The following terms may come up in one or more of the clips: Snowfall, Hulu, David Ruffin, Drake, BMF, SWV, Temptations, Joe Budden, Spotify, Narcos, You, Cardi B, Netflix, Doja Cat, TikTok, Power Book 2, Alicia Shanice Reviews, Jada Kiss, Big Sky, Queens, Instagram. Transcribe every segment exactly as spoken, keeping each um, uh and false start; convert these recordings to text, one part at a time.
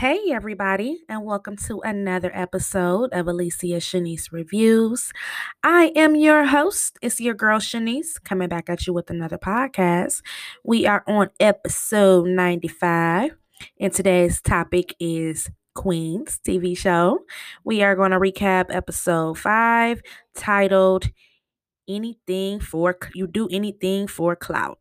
Hey everybody, and welcome to another episode of Alicia Shanice Reviews. I am your host. It's your girl Shanice coming back at you with another podcast. We are on episode ninety-five, and today's topic is Queens T V show. We are going to recap episode five, titled "Anything for You Do Anything for Clout."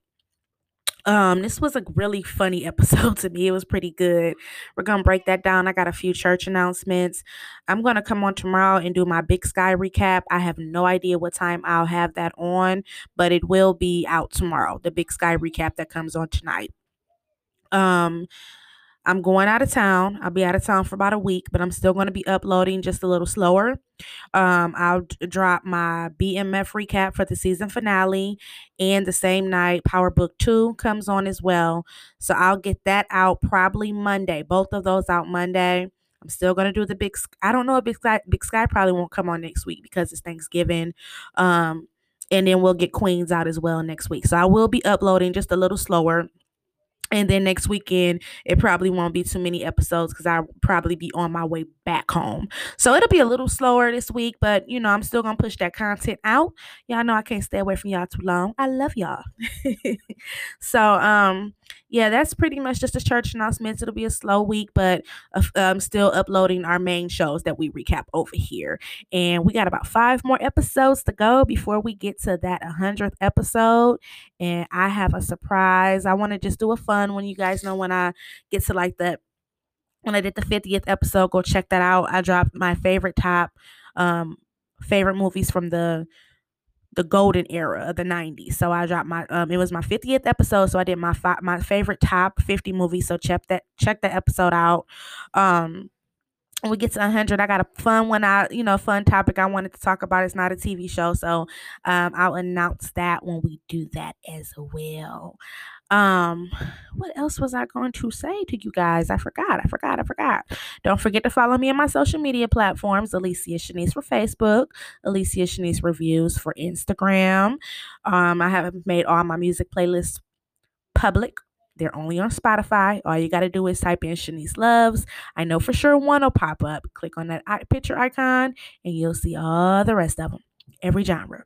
Um, this was a really funny episode to me. It was pretty good. We're going to break that down. I got a few church announcements. I'm going to come on tomorrow and do my Big Sky recap. I have no idea what time I'll have that on, but it will be out tomorrow, the Big Sky recap that comes on tonight. Um, I'm going out of town. I'll be out of town for about a week, but I'm still going to be uploading, just a little slower. Um, I'll d- drop my B M F recap for the season finale, and the same night, Power Book two comes on as well. So I'll get that out probably Monday. Both of those out Monday. I'm still going to do the Big Sky. I don't know if Big Sky, Big Sky probably won't come on next week because it's Thanksgiving. Um, and then we'll get Queens out as well next week. So I will be uploading just a little slower. And then next weekend, it probably won't be too many episodes because I'll probably be on my way back home. So it'll be a little slower this week, but, you know, I'm still going to push that content out. Y'all know I can't stay away from y'all too long. I love y'all. so, um, yeah, that's pretty much just the church announcements. It'll be a slow week, but uh, I'm still uploading our main shows that we recap over here. And we got about five more episodes to go before we get to that hundredth episode. And I have a surprise. I want to just do a fun when you guys know when I get to like the when I did the fiftieth episode, go check that out. I dropped my favorite top um favorite movies from the the golden era of the nineties. So I dropped my um it was my fiftieth episode, so I did my fi- my favorite top fifty movies. So check that check that episode out. Um when we get to one hundred, I got a fun one out, you know, fun topic I wanted to talk about. It's not a T V show, so um I'll announce that when we do that as well. Um, what else was I going to say to you guys? I forgot, I forgot, I forgot. Don't forget to follow me on my social media platforms, Alicia Shanice for Facebook, Alicia Shanice Reviews for Instagram. Um, I haven't made all my music playlists public. They're only on Spotify. All you got to do is type in Shanice Loves. I know for sure one will pop up. Click on that picture icon and you'll see all the rest of them, every genre.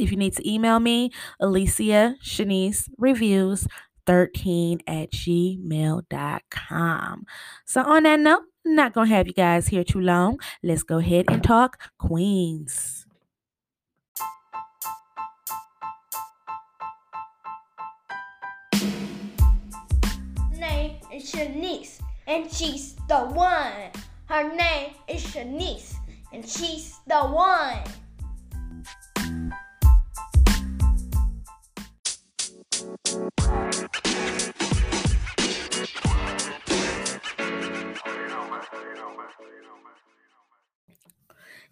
If you need to email me, Alicia Shanice Reviews thirteen at gmail dot com. So on that note, I'm not going to have you guys here too long. Let's go ahead and talk Queens. Name is Shanice, and she's the one. Her name is Shanice, and she's the one.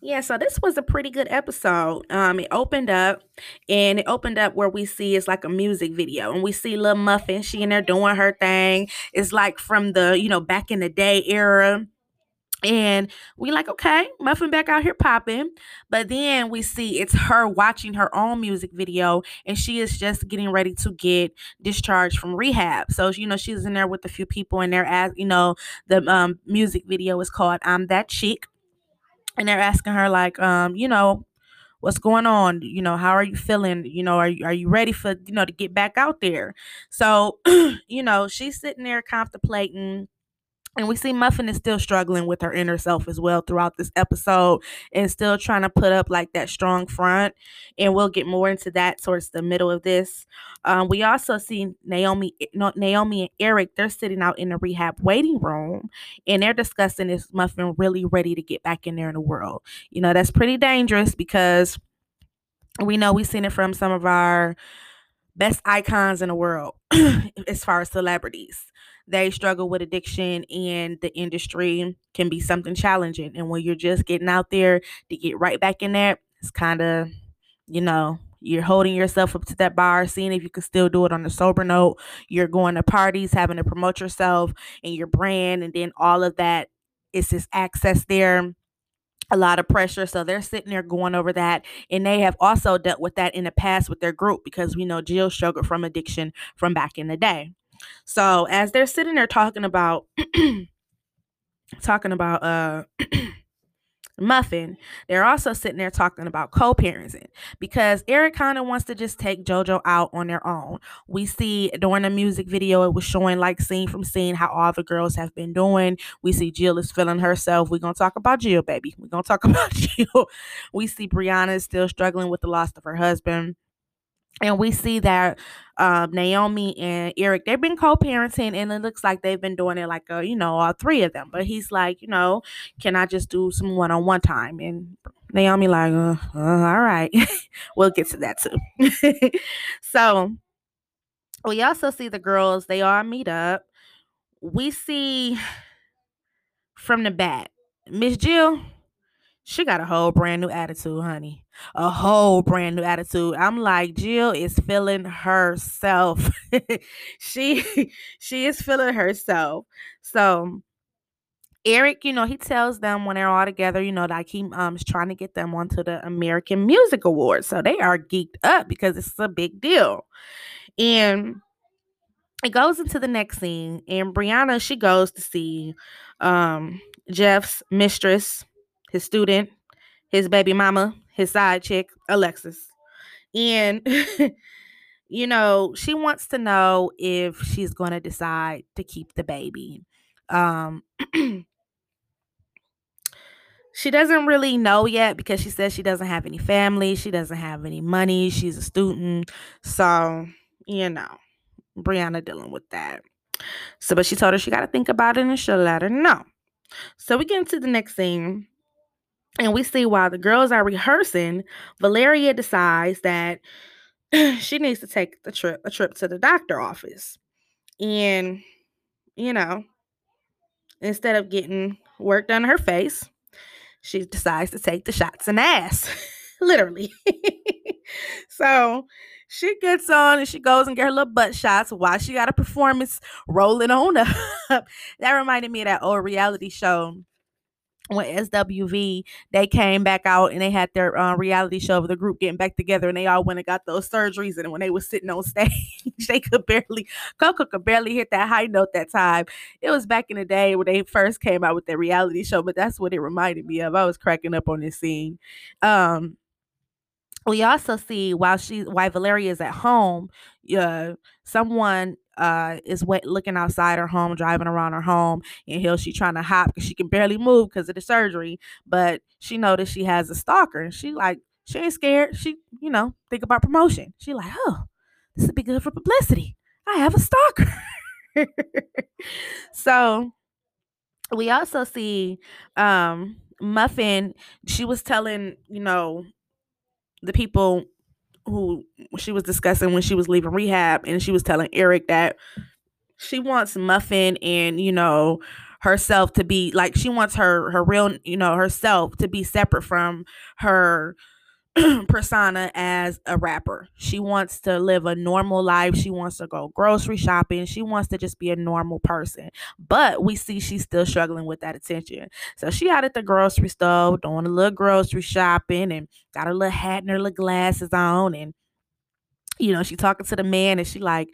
Yeah, so this was a pretty good episode. Um, it opened up, and it opened up where we see it's like a music video, and we see Lil Muffin. She in there doing her thing. It's like from the, you know, back in the day era. And we like, okay, Muffin back out here popping. But then we see it's her watching her own music video, and she is just getting ready to get discharged from rehab. So, you know, she's in there with a few people, and they're, as you know, the um, music video is called "I'm That Chick." And they're asking her like, um, you know, what's going on? You know, how are you feeling? You know, are you, are you ready for, you know, to get back out there? So, you know, she's sitting there contemplating. And we see Muffin is still struggling with her inner self as well throughout this episode, and still trying to put up like that strong front. And we'll get more into that towards the middle of this. Um, we also see Naomi, Naomi and Eric, they're sitting out in the rehab waiting room, and they're discussing if Muffin really ready to get back in there in the world. You know, that's pretty dangerous because we know we've seen it from some of our best icons in the world as far as celebrities. They struggle with addiction, and the industry can be something challenging. And when you're just getting out there to get right back in there, it's kind of, you know, you're holding yourself up to that bar, seeing if you can still do it on a sober note. You're going to parties, having to promote yourself and your brand. And then all of that is this access there. A lot of pressure. So they're sitting there going over that. And they have also dealt with that in the past with their group, because we know Jill struggled from addiction from back in the day. So as they're sitting there talking about talking about uh Muffin. They're also sitting there talking about co-parenting because Eric kind of wants to just take JoJo out on their own. We see during the music video, it was showing like scene from scene how all the girls have been doing. We see Jill is feeling herself. We're going to talk about Jill, baby. We're going to talk about Jill. We see Brianna is still struggling with the loss of her husband. And we see that uh, Naomi and Eric, they've been co-parenting, and it looks like they've been doing it like, a, you know, all three of them. But he's like, you know, can I just do some one-on-one time? And Naomi like, uh, uh, all right, we'll get to that too. So we also see the girls, they all meet up. We see from the back, Miss Jill, she got a whole brand new attitude, honey. A whole brand new attitude. I'm like, Jill is feeling herself. she she is feeling herself. So Eric, you know, he tells them when they're all together, you know, like he um, is trying to get them onto the American Music Awards. So they are geeked up because it's a big deal. And it goes into the next scene. And Brianna, she goes to see um, Jeff's mistress, his student, his baby mama, his side chick, Alexis. And, you know, she wants to know if she's going to decide to keep the baby. Um, she doesn't really know yet because she says she doesn't have any family. She doesn't have any money. She's a student. So, you know, Brianna dealing with that. So, but she told her she got to think about it and she'll let her know. So we get into the next scene. And we see while the girls are rehearsing, Valeria decides that she needs to take the trip, a trip to the doctor's office. And, you know, instead of getting work done on her face, she decides to take the shots and ass, literally. So she gets on and she goes and get her little butt shots while she got a performance rolling on up. That reminded me of that old reality show. When S W V, they came back out and they had their uh, reality show of the group getting back together, and they all went and got those surgeries. And when they were sitting on stage, they could barely, Coco could barely hit that high note that time. It was back in the day when they first came out with their reality show, but that's what it reminded me of. I was cracking up on this scene. Um, we also see while she, while Valeria is at home, uh, someone. Uh, is wet looking outside her home, driving around her home, and here she trying to hop because she can barely move because of the surgery. But she noticed she has a stalker, and she like she ain't scared. She you know think about promotion. She like, oh, this would be good for publicity. I have a stalker. So we also see um, Muffin. She was telling you know the people who she was discussing when she was leaving rehab, and she was telling Eric that she wants Muffin and, you know, herself to be like, she wants her, her real, you know, herself to be separate from her persona as a rapper. She wants to live a normal life. She wants to go grocery shopping. She wants to just be a normal person. But we see she's still struggling with that attention. So she out at the grocery store doing a little grocery shopping and got her little hat and her little glasses on. And, you know, she talking to the man and she like,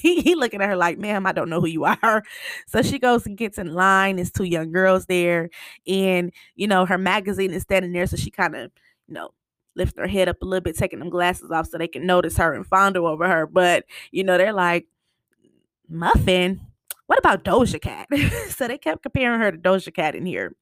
he, he looking at her like, ma'am, I don't know who you are. So she goes and gets in line. There's two young girls there. And, you know, her magazine is standing there. So she kind of, you know, lifting her head up a little bit, taking them glasses off so they can notice her and fondle over her. But, you know, they're like, Muffin, what about Doja Cat? So they kept comparing her to Doja Cat in here.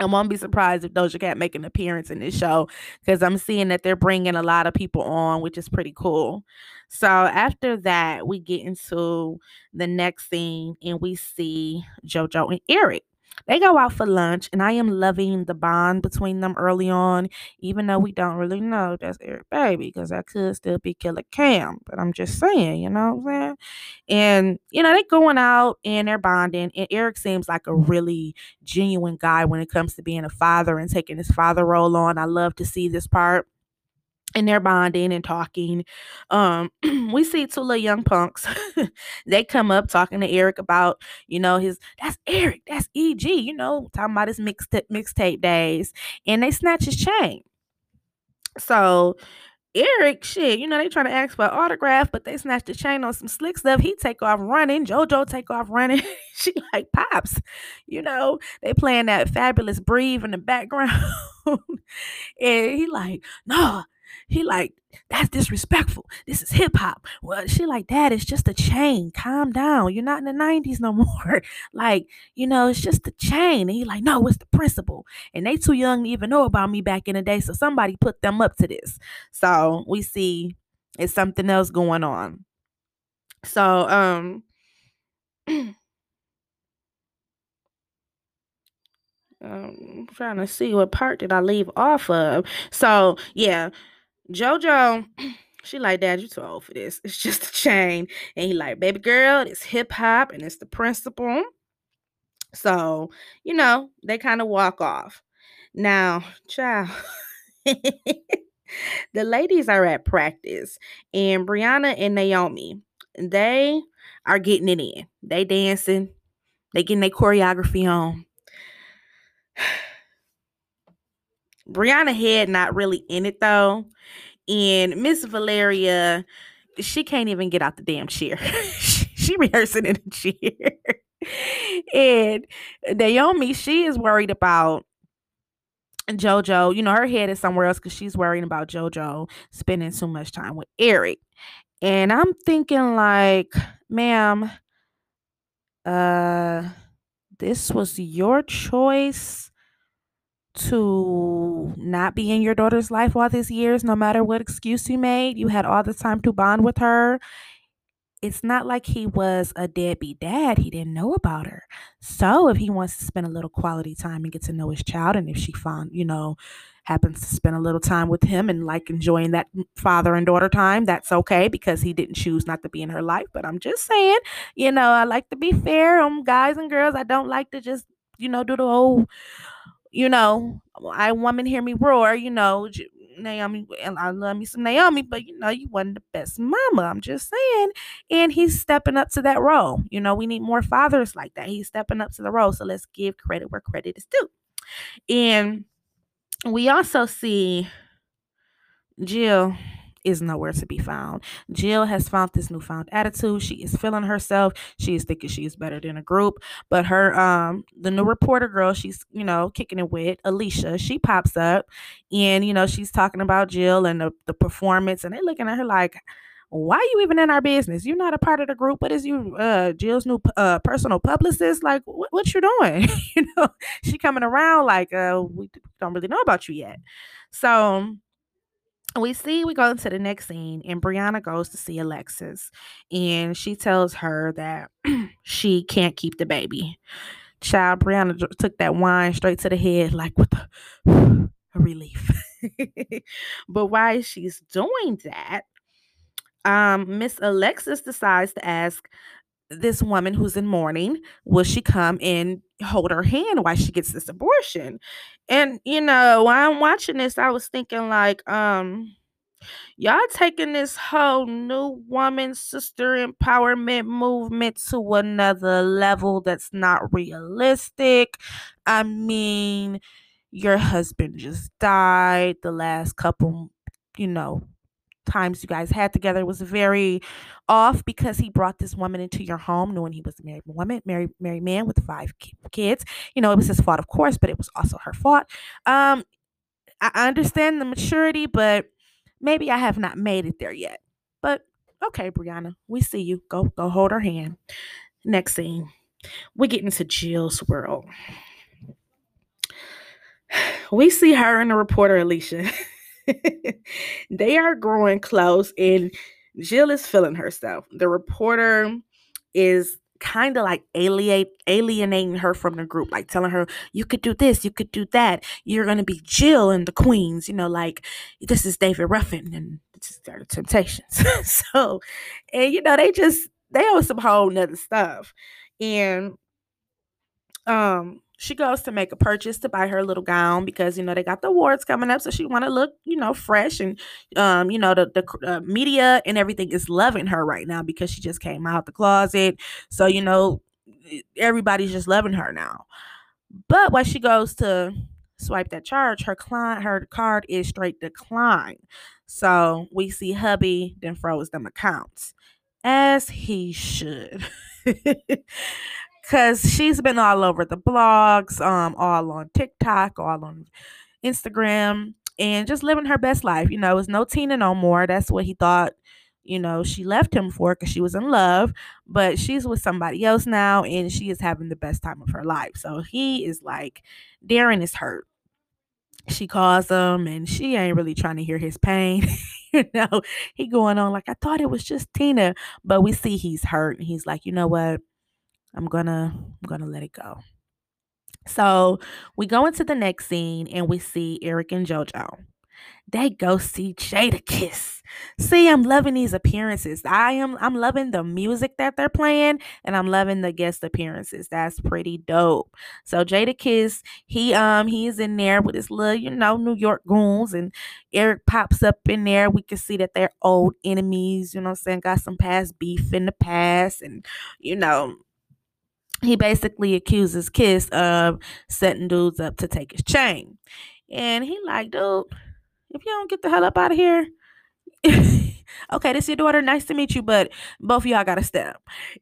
I won't be surprised if Doja Cat make an appearance in this show because I'm seeing that they're bringing a lot of people on, which is pretty cool. So after that, we get into the next scene and we see JoJo and Eric. They go out for lunch, and I am loving the bond between them early on, even though we don't really know that's Eric baby, because I could still be Killer Cam, but I'm just saying, you know what I'm saying? And, you know, they're going out, and they're bonding, and Eric seems like a really genuine guy when it comes to being a father and taking his father role on. I love to see this part. And they're bonding and talking. Um, we see two little young punks. They come up talking to Eric about, you know, his, that's Eric, that's E G, you know, talking about his mixta- mixtape days. And they snatch his chain. So Eric, shit, you know, they trying to ask for an autograph, but they snatched the chain on some slick stuff. He take off running. JoJo take off running. She like, Pops, you know, they playing that Fabulous Breathe in the background. And he like, no. He like, that's disrespectful. This is hip hop. Well, she like, Dad, it's just a chain. Calm down. You're not in the nineties no more. Like, you know, it's just the chain. And he like, no, it's the principle. And they too young to even know about me back in the day. So somebody put them up to this. So we see it's something else going on. So, um, I'm trying to see what part did I leave off of. So, yeah. JoJo, she like, Dad, you too old for this. It's just a chain. And he like, baby girl, it's hip hop and it's the principle. So, you know, they kind of walk off. Now, child, the ladies are at practice, and Brianna and Naomi, they are getting it in. They dancing. They getting their choreography on. Brianna head not really in it though. And Miss Valeria, she can't even get out the damn chair. she, she rehearsing in the chair. And Naomi, she is worried about JoJo. You know, her head is somewhere else because she's worrying about JoJo spending too much time with Eric. And I'm thinking like, ma'am, uh, this was your choice to not be in your daughter's life all these years, no matter what excuse you made. You had all the time to bond with her. It's not like he was a deadbeat dad. He didn't know about her. So if he wants to spend a little quality time and get to know his child, and if she found, you know, happens to spend a little time with him and like enjoying that father and daughter time, that's okay, because he didn't choose not to be in her life. But I'm just saying, you know, I like to be fair on guys and girls. I don't like to just, you know, do the whole, you know, I woman hear me roar, you know, Naomi, and I love me some Naomi, but you know, you wasn't the best mama. I'm just saying. And he's stepping up to that role. You know, we need more fathers like that. He's stepping up to the role. So let's give credit where credit is due. And we also see Jill is nowhere to be found. Jill has found this newfound attitude. She is feeling herself. She is thinking she is better than a group. But her, um, the new reporter girl, she's, you know, kicking it with Alicia. She pops up and, you know, she's talking about Jill and the, the performance, and they're looking at her like, why are you even in our business? You're not a part of the group. What is you, uh, Jill's new uh, personal publicist? Like, what, what you doing? You know, she coming around like, uh, we don't really know about you yet. So we see, we go into the next scene, and Brianna goes to see Alexis, and she tells her that she can't keep the baby. Child, Brianna took that wine straight to the head, like, what the a relief. But while she's doing that, um, Miss Alexis decides to ask this woman who's in mourning, will she come and hold her hand while she gets this abortion? And, you know, while I'm watching this, I was thinking like, um, y'all taking this whole new woman sister empowerment movement to another level that's not realistic. I mean, your husband just died. The last couple, you know, times you guys had together was very off, because he brought this woman into your home knowing he was a married woman, married, married man with five kids. You know, it was his fault, of course, but it was also her fault. Um, I understand the maturity, but maybe I have not made it there yet. But okay, Brianna, we see you. Go, go hold her hand. Next scene, we get into Jill's world. We see her and the reporter, Alicia. They are growing close, and Jill is feeling herself. The reporter is kind of like alienate, alienating her from the group, like telling her, you could do this, you could do that. You're going to be Jill in the Queens, you know, like this is David Ruffin and this is the Temptations. So, and you know, they just, they own some whole nother stuff. And, um, she goes to make a purchase to buy her little gown because, you know, they got the awards coming up. So she want to look, you know, fresh. And, um, you know, the, the uh, media and everything is loving her right now because she just came out the closet. So, you know, everybody's just loving her now. But when she goes to swipe that charge, her client, her card is straight decline. So we see hubby then froze them accounts, as he should. Because she's been all over the blogs, um, all on TikTok, all on Instagram, and just living her best life. You know, it's no Tina no more. That's what he thought, you know, she left him for because she was in love. But she's with somebody else now, and she is having the best time of her life. So he is like, Darren is hurt. She calls him, and she ain't really trying to hear his pain. You know, he going on like, I thought it was just Tina. But we see he's hurt, and he's like, you know what? I'm gonna, I'm gonna let it go. So we go into the next scene, and we see Eric and JoJo. They go see Jada Kiss. See, I'm loving these appearances. I am, I'm loving the music that they're playing, and I'm loving the guest appearances. That's pretty dope. So Jada Kiss, he um he's in there with his little, you know, New York goons, and Eric pops up in there. We can see that they're old enemies, you know what I'm saying? Got some past beef in the past, and you know. He basically accuses Kiss of setting dudes up to take his chain. And he like, dude, if you don't get the hell up out of here, okay, this your daughter, nice to meet you, but both of y'all got to step.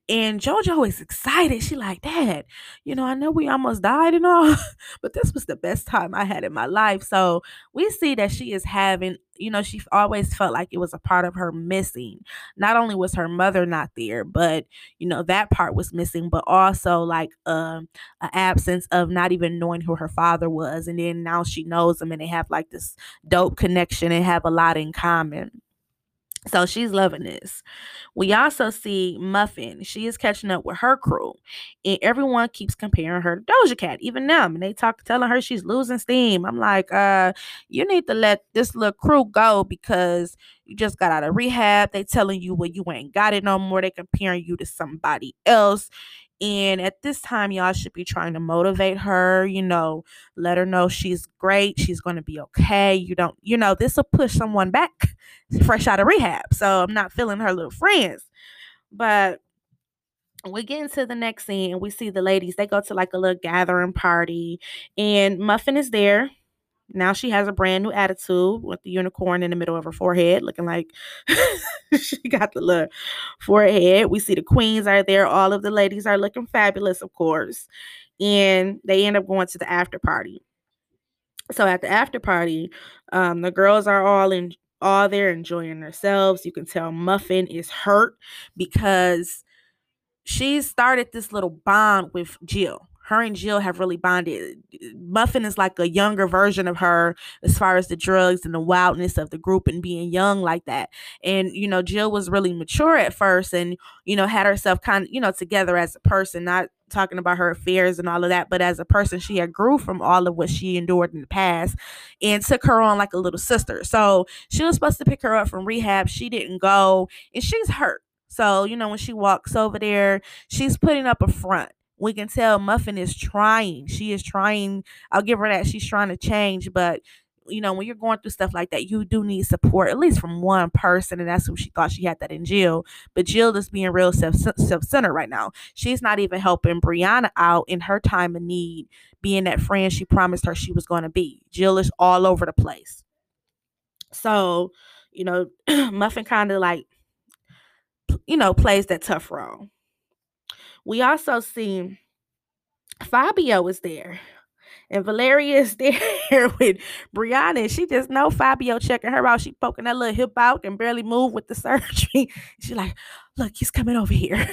And JoJo is excited. She like, Dad, you know, I know we almost died and all, but this was the best time I had in my life. So we see that she is having, you know, she always felt like it was a part of her missing. Not only was her mother not there, but, you know, that part was missing, but also like um, an absence of not even knowing who her father was. And then now she knows him, and they have like this dope connection and have a lot in common. So she's loving this. We also see Muffin. She is catching up with her crew, and everyone keeps comparing her to Doja Cat, even them. And they talk, telling her she's losing steam. I'm like, uh, you need to let this little crew go because you just got out of rehab. They telling you, well, you ain't got it no more. They comparing you to somebody else. And at this time, y'all should be trying to motivate her, you know, let her know she's great. She's going to be okay. You don't, you know, this will push someone back fresh out of rehab. So I'm not feeling her little friends. But we get into the next scene, and we see the ladies. They go to like a little gathering party, and Muffin is there. Now she has a brand new attitude with the unicorn in the middle of her forehead, looking like she got the little forehead. We see the queens are there. All of the ladies are looking fabulous, of course. And they end up going to the after party. So at the after party, um, the girls are all in, all there enjoying themselves. You can tell Muffin is hurt because she started this little bond with Jill. Her and Jill have really bonded. Muffin is like a younger version of her as far as the drugs and the wildness of the group and being young like that. And, you know, Jill was really mature at first and, you know, had herself kind of, you know, together as a person, not talking about her affairs and all of that. But as a person, she had grew from all of what she endured in the past and took her on like a little sister. So she was supposed to pick her up from rehab. She didn't go, and she's hurt. So, you know, when she walks over there, she's putting up a front. We can tell Muffin is trying. She is trying. I'll give her that. She's trying to change. But, you know, when you're going through stuff like that, you do need support, at least from one person. And that's who she thought she had that in Jill. But Jill is being real self, self-centered right now. She's not even helping Brianna out in her time of need, being that friend she promised her she was going to be. Jill is all over the place. So, you know, Muffin kind of like, you know, plays that tough role. We also see Fabio is there, and Valeria is there with Brianna. She just know Fabio checking her out. She poking that little hip out and barely move with the surgery. She like, look, he's coming over here.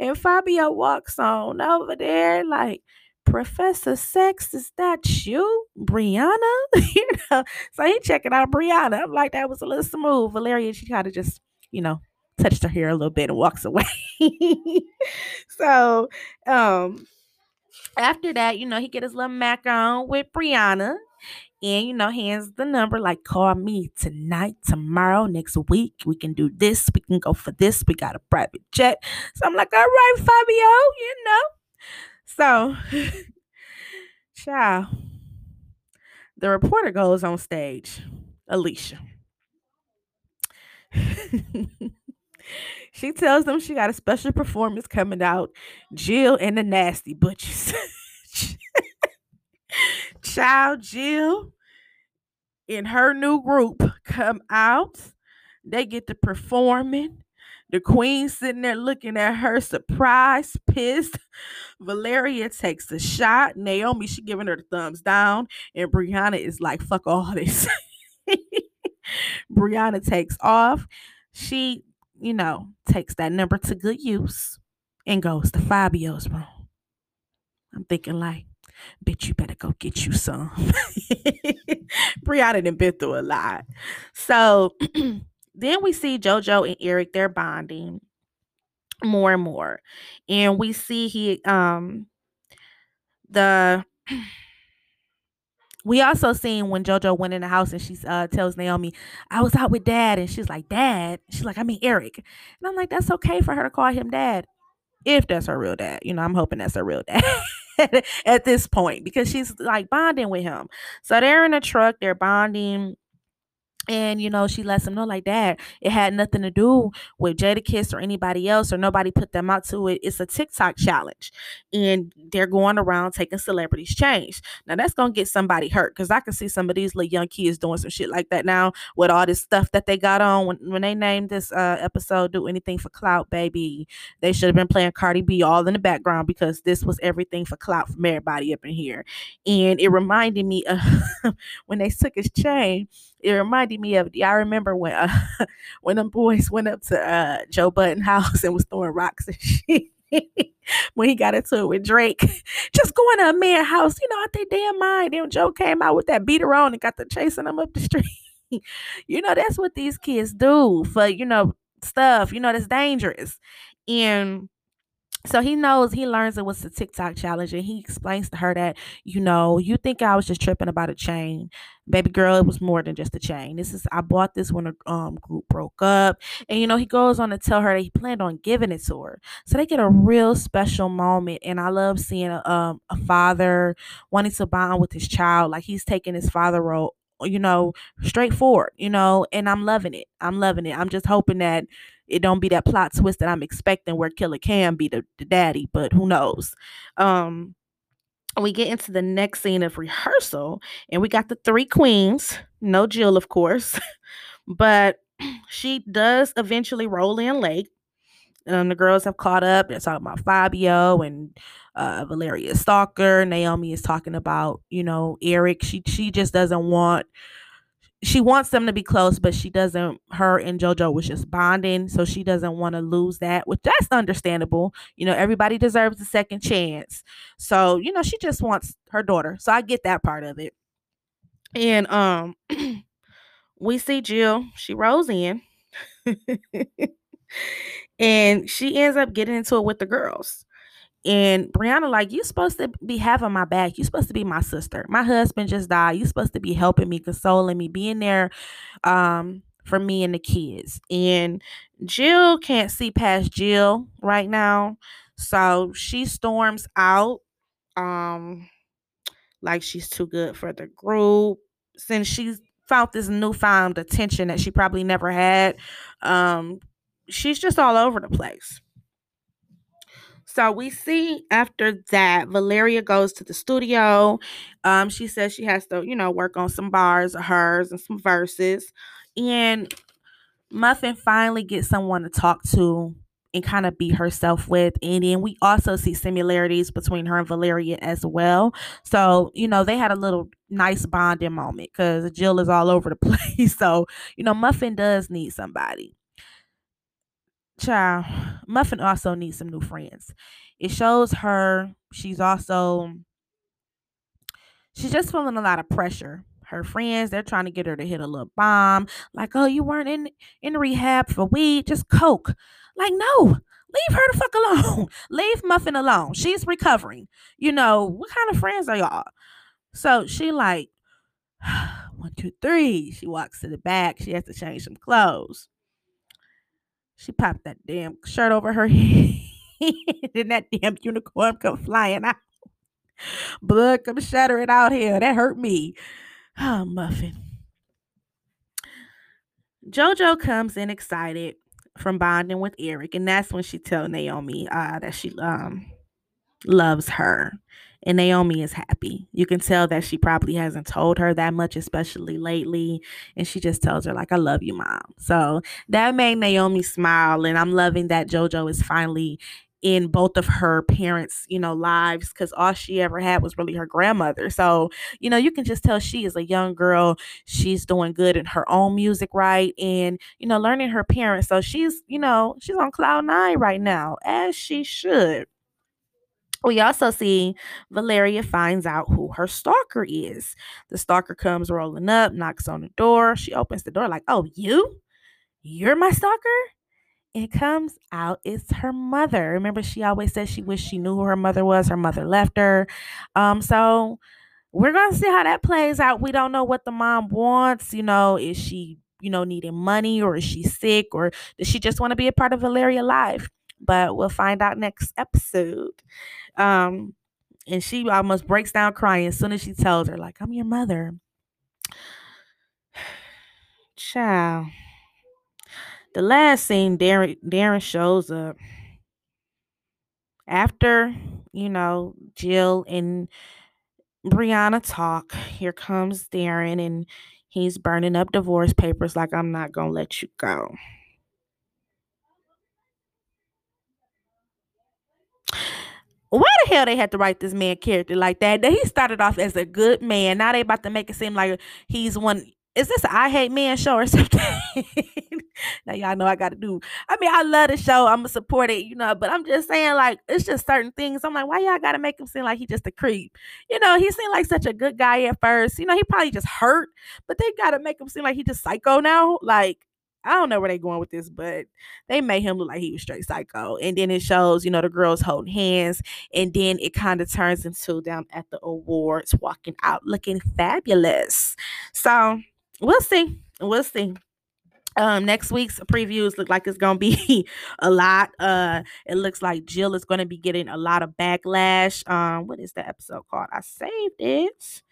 And Fabio walks on over there like, Professor Sex, is that you, Brianna? You know, so he checking out Brianna. I'm like, that was a little smooth. Valeria, she kind of just, you know, touched her hair a little bit and walks away. So um after that, you know, he get his little Mac on with Brianna, and you know, hands the number like, call me tonight, tomorrow, next week, we can do this, we can go for this, we got a private jet. So I'm like, all right, Fabio, you know. So child, the reporter goes on stage, Alicia. She tells them she got a special performance coming out, Jill and the Nasty Butchers. Child, Jill in her new group come out. They get to performing. The queen sitting there looking at her, surprised, pissed. Valeria takes a shot. Naomi, she giving her the thumbs down. And Brianna is like, fuck all this. Brianna takes off. She, you know, takes that number to good use and goes to Fabio's room. I'm thinking like, bitch, you better go get you some. Brianna done been through a lot. So... Then we see JoJo and Eric, they're bonding more and more. And we see he, um, the, we also seen when JoJo went in the house and she uh, tells Naomi, I was out with dad. And she's like, dad? She's like, I mean, Eric. And I'm like, that's okay for her to call him dad. If that's her real dad. You know, I'm hoping that's her real dad at this point because she's like bonding with him. So they're in a truck, they're bonding. And, you know, she lets him know like, dad, it had nothing to do with Jada Kiss or anybody else or nobody put them out to it. It's a TikTok challenge. And they're going around taking celebrities' change. Now, that's going to get somebody hurt because I can see some of these little young kids doing some shit like that now with all this stuff that they got on. When, when they named this uh, episode, Do Anything for Clout, baby, they should have been playing Cardi B all in the background because this was everything for clout from everybody up in here. And it reminded me of when they took his chain. It reminded me of, yeah, I remember when uh, when them boys went up to uh, Joe Budden's house and was throwing rocks and shit. When he got into it with Drake, just going to a man's house, you know, out their damn mind. Then Joe came out with that beater on and got to chasing them up the street. You know, that's what these kids do for, you know, stuff, you know, that's dangerous. And so he knows, he learns it was the TikTok challenge, and he explains to her that, you know, you think I was just tripping about a chain. Baby girl, it was more than just a chain. This is, I bought this when a um, group broke up. And, you know, he goes on to tell her that he planned on giving it to her. So they get a real special moment. And I love seeing a, um, a father wanting to bond with his child. Like he's taking his father role, you know, straightforward, you know, and I'm loving it. I'm loving it. I'm just hoping that it don't be that plot twist that I'm expecting where Killer Cam be the, the daddy, but who knows? Um, we get into the next scene of rehearsal, and we got the three queens, no Jill, of course, but she does eventually roll in late. Um, the girls have caught up. They're talking about Fabio and uh, Valeria Stalker. Naomi is talking about, you know, Eric. She she just doesn't want... She wants them to be close, but she doesn't, her and JoJo was just bonding. So she doesn't want to lose that, which that's understandable. You know, everybody deserves a second chance. So, you know, she just wants her daughter. So I get that part of it. And um, we see Jill, she rolls in and she ends up getting into it with the girls. And Brianna, like, you supposed to be having my back. You supposed to be my sister. My husband just died. You supposed to be helping me, consoling me, being there um, for me and the kids. And Jill can't see past Jill right now. So she storms out um, like she's too good for the group. Since she's found this newfound attention that she probably never had, um, she's just all over the place. So we see after that, Valeria goes to the studio. Um, she says she has to, you know, work on some bars of hers and some verses. And Muffin finally gets someone to talk to and kind of be herself with. And then we also see similarities between her and Valeria as well. So, you know, they had a little nice bonding moment because Jill is all over the place. So, you know, Muffin does need somebody. Child, Muffin also needs some new friends. It shows her she's also, she's just feeling a lot of pressure. Her friends, they're trying to get her to hit a little bomb. Like, oh, you weren't in, in rehab for weed, just coke. Like, no, leave her the fuck alone. Leave Muffin alone. She's recovering. You know, what kind of friends are y'all? So she like, one, two, three. She walks to the back. She has to change some clothes. She popped that damn shirt over her head. And that damn unicorn come flying out. Blood come shattering out here. That hurt me. Oh, Muffin. JoJo comes in excited from bonding with Eric. And that's when she tells Naomi uh, that she um loves her. And Naomi is happy. You can tell that she probably hasn't told her that much, especially lately. And she just tells her, like, I love you, Mom. So that made Naomi smile. And I'm loving that JoJo is finally in both of her parents' you know, lives, because all she ever had was really her grandmother. So, you know, you can just tell she is a young girl. She's doing good in her own music, right? And, you know, learning her parents. So she's, you know, she's on cloud nine right now, as she should. We also see Valeria finds out who her stalker is. The stalker comes rolling up, knocks on the door. She opens the door like, oh, you? You're my stalker? It comes out, it's her mother. Remember, she always said she wished she knew who her mother was. Her mother left her. Um, so we're going to see how that plays out. We don't know what the mom wants. You know, is she, you know, needing money, or is she sick, or does she just want to be a part of Valeria's life? But we'll find out next episode. Um, and she almost breaks down crying as soon as she tells her, like, I'm your mother. Child. The last scene, Darren, Darren shows up after, you know, Jill and Brianna talk. Here comes Darren, and he's burning up divorce papers like, I'm not going to let you go. Why the hell they had to write this man character like that? That he started off as a good man. Now they about to make it seem like he's one. Is this an I Hate Men show or something? Now y'all know I got to do. I mean, I love the show. I'm going to support it, you know. But I'm just saying, like, it's just certain things. I'm like, why y'all got to make him seem like he just a creep? You know, he seemed like such a good guy at first. You know, he probably just hurt. But they got to make him seem like he just psycho now. Like, I don't know where they going with this, but they made him look like he was straight psycho. And then it shows, you know, the girls holding hands. And then it kind of turns into down at the awards, walking out looking fabulous. So we'll see. We'll see. Um, next week's previews look like it's going to be a lot. Uh, it looks like Jill is going to be getting a lot of backlash. Um, what is the episode called? I saved it.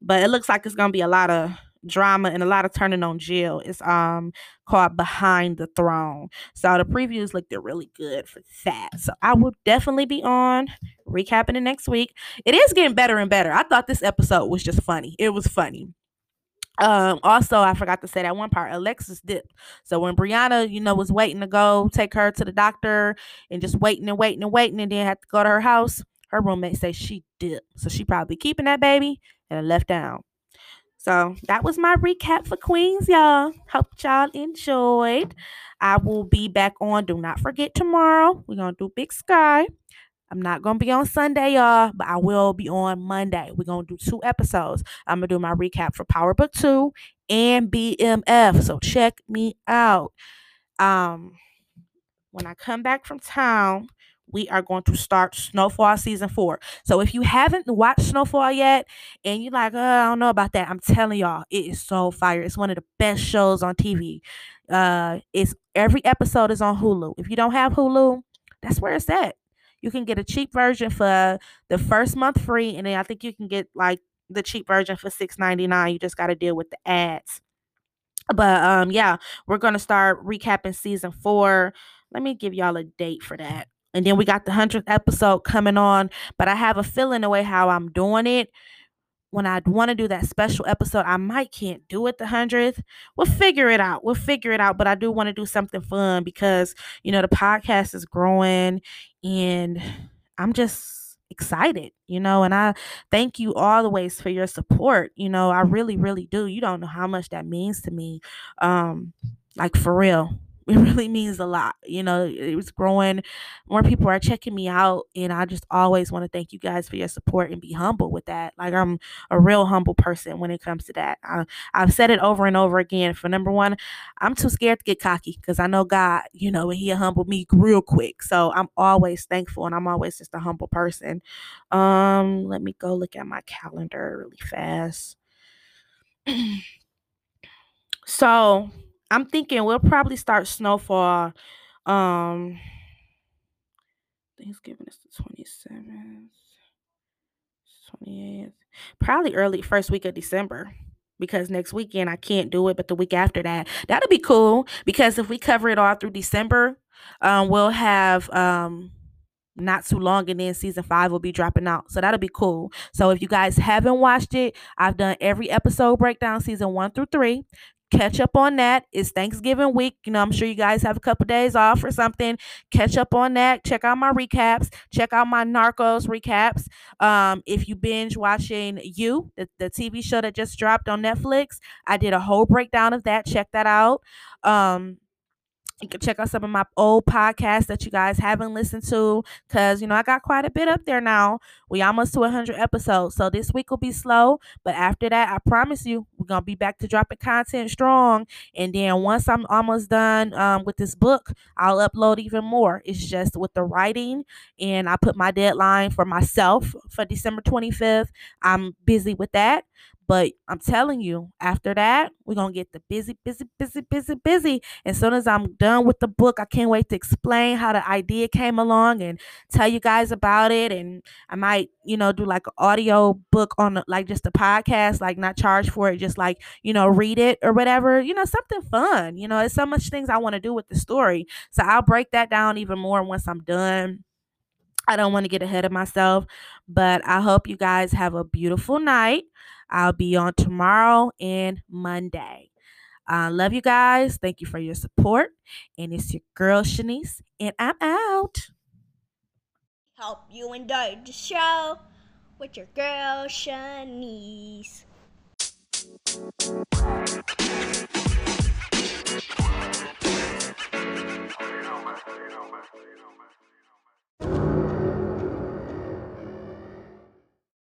But it looks like it's going to be a lot of drama and a lot of turning on Jill. It's um called Behind the Throne. So the previews looked really good for that. So I will definitely be on recapping it next week. It is getting better and better. I thought this episode was just funny. It was funny. Um, also, I forgot to say that one part, Alexis dipped. So when Brianna, you know, was waiting to go take her to the doctor and just waiting and waiting and waiting and then had to go to her house, her roommate said she dipped. So she probably keeping that baby and left down. So that was my recap for Queens, y'all. Hope y'all enjoyed. I will be back on. Do not forget tomorrow. We're going to do Big Sky. I'm not going to be on Sunday, y'all, but I will be on Monday. We're going to do two episodes. I'm going to do my recap for Power Book two and B M F. So check me out. Um, when I come back from town, we are going to start Snowfall season four. So if you haven't watched Snowfall yet and you're like, oh, I don't know about that, I'm telling y'all, it is so fire. It's one of the best shows on T V. Uh, it's every episode is on Hulu. If you don't have Hulu, that's where it's at. You can get a cheap version for the first month free, and then I think you can get like the cheap version for six ninety-nine. You just got to deal with the ads. But um, yeah, we're going to start recapping season four. Let me give y'all a date for that. And then we got the hundredth episode coming on. But I have a feeling the way how I'm doing it, when I want to do that special episode, I might can't do it the hundredth. We'll figure it out. We'll figure it out. But I do want to do something fun because, you know, the podcast is growing and I'm just excited, you know, and I thank you always for your support. You know, I really, really do. You don't know how much that means to me. Um, like, for real. It really means a lot. You know, it was growing. More people are checking me out. And I just always want to thank you guys for your support and be humble with that. Like, I'm a real humble person when it comes to that. I, I've said it over and over again. For number one, I'm too scared to get cocky because I know God, you know, and he humbled me real quick. So I'm always thankful and I'm always just a humble person. Um, let me go look at my calendar really fast. So I'm thinking we'll probably start Snowfall. Um, Thanksgiving is the twenty-seventh, twenty-eighth. Probably early first week of December because next weekend I can't do it, but the week after that, that'll be cool because if we cover it all through December, um, we'll have um, not too long, and then season five will be dropping out. So that'll be cool. So if you guys haven't watched it, I've done every episode breakdown, season one through three. Catch up on that. It's Thanksgiving week. You know, I'm sure you guys have a couple days off or something. Catch up on that. Check out my recaps. Check out my Narcos recaps. Um, if you binge watching You, the, the T V show that just dropped on Netflix, I did a whole breakdown of that. Check that out. Um, You can check out some of my old podcasts that you guys haven't listened to because, you know, I got quite a bit up there now. We almost to one hundred episodes. So this week will be slow. But after that, I promise you, we're going to be back to dropping content strong. And then once I'm almost done um, with this book, I'll upload even more. It's just with the writing. And I put my deadline for myself for December twenty-fifth. I'm busy with that. But I'm telling you, after that, we're going to get the busy, busy, busy, busy, busy. As soon as I'm done with the book, I can't wait to explain how the idea came along and tell you guys about it. And I might, you know, do like an audio book on the, like just a podcast, like not charge for it, just like, you know, read it or whatever, you know, something fun. You know, there's so much things I want to do with the story. So I'll break that down even more once I'm done. I don't want to get ahead of myself, but I hope you guys have a beautiful night. I'll be on tomorrow and Monday. Uh, love you guys. Thank you for your support. And it's your girl, Shanice, and I'm out. Hope you enjoyed the show with your girl, Shanice.